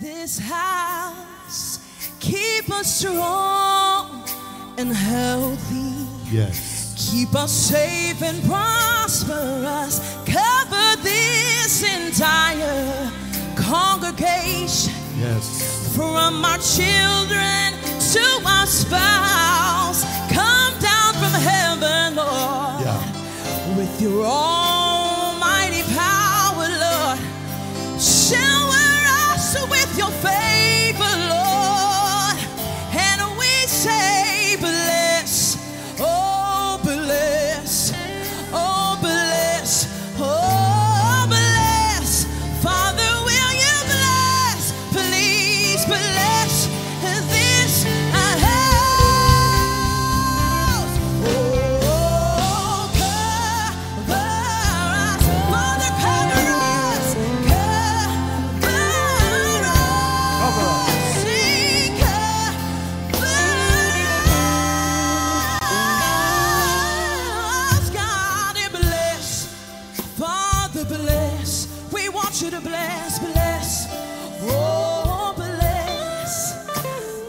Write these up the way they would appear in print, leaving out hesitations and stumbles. This house keep us strong and healthy. Yes. Keep us safe and prosperous. Cover this entire congregation. Yes. From our children to our spouse. Come down from heaven, Lord. Yeah. With your almighty power, Lord. Shower us with your favor, Lord. And we say, bless, oh bless, oh bless, oh bless. Father, will you bless, please bless this house. Oh, cover us, Father, cover us, cover us. God, bless, Father, bless. We want you to bless, bless. Oh, bless.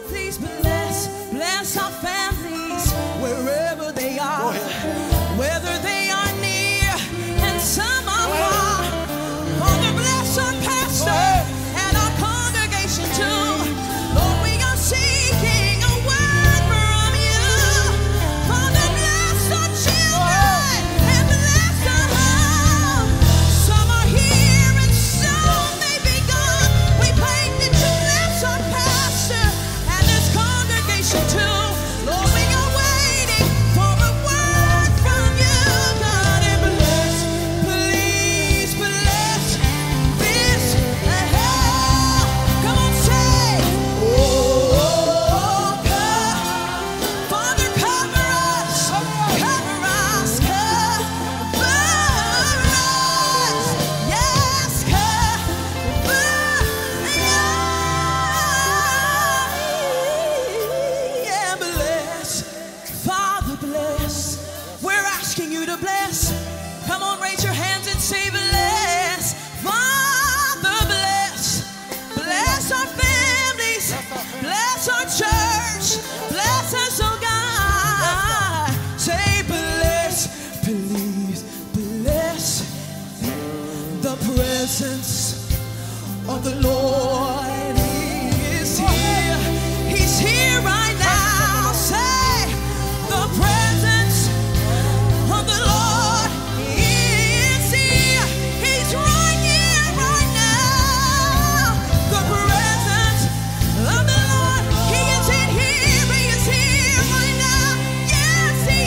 Please bless, bless our families wherever they are, whether they are near and some are far. Father, bless our pastor and our congregation too. Lord, we are seeking a word from you. Father, bless our children and bless our home. Some are here and soon they be gone. We pray that you bless our pastor and this congregation too. Lord, we are waiting for a word from you. God, and bless, please bless this house. Come on, say, oh, Father, cover us, cover us, cover us. Yes, cover us. Yeah, bless, Father, bless. We're asking you to bless. Come on, raise your hands and say, bless. Father, bless. Bless our families. Bless our church. Bless us, oh God. Say, bless, please, bless the presence of the Lord. He's here right now. Say, the presence of the Lord is here. He's right here, right now. The presence of the Lord. He is in here. He is here right now. Yes, he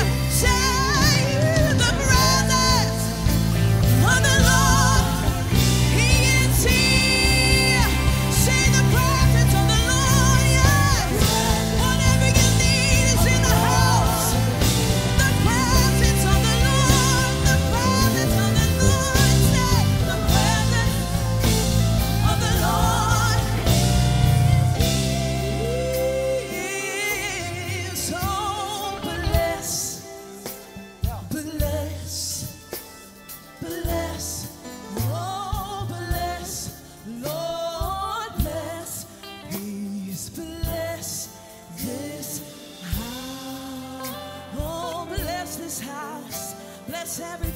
is. Say, the presence of the Lord. He is here. Say, the presence of the Lord. Yes. Whatever you need is in the house. The presence of the Lord. The presence of the Lord. Say, the presence of the Lord is so blessed. Bless, bless, oh bless, Lord bless, please bless this house, oh bless this house, bless every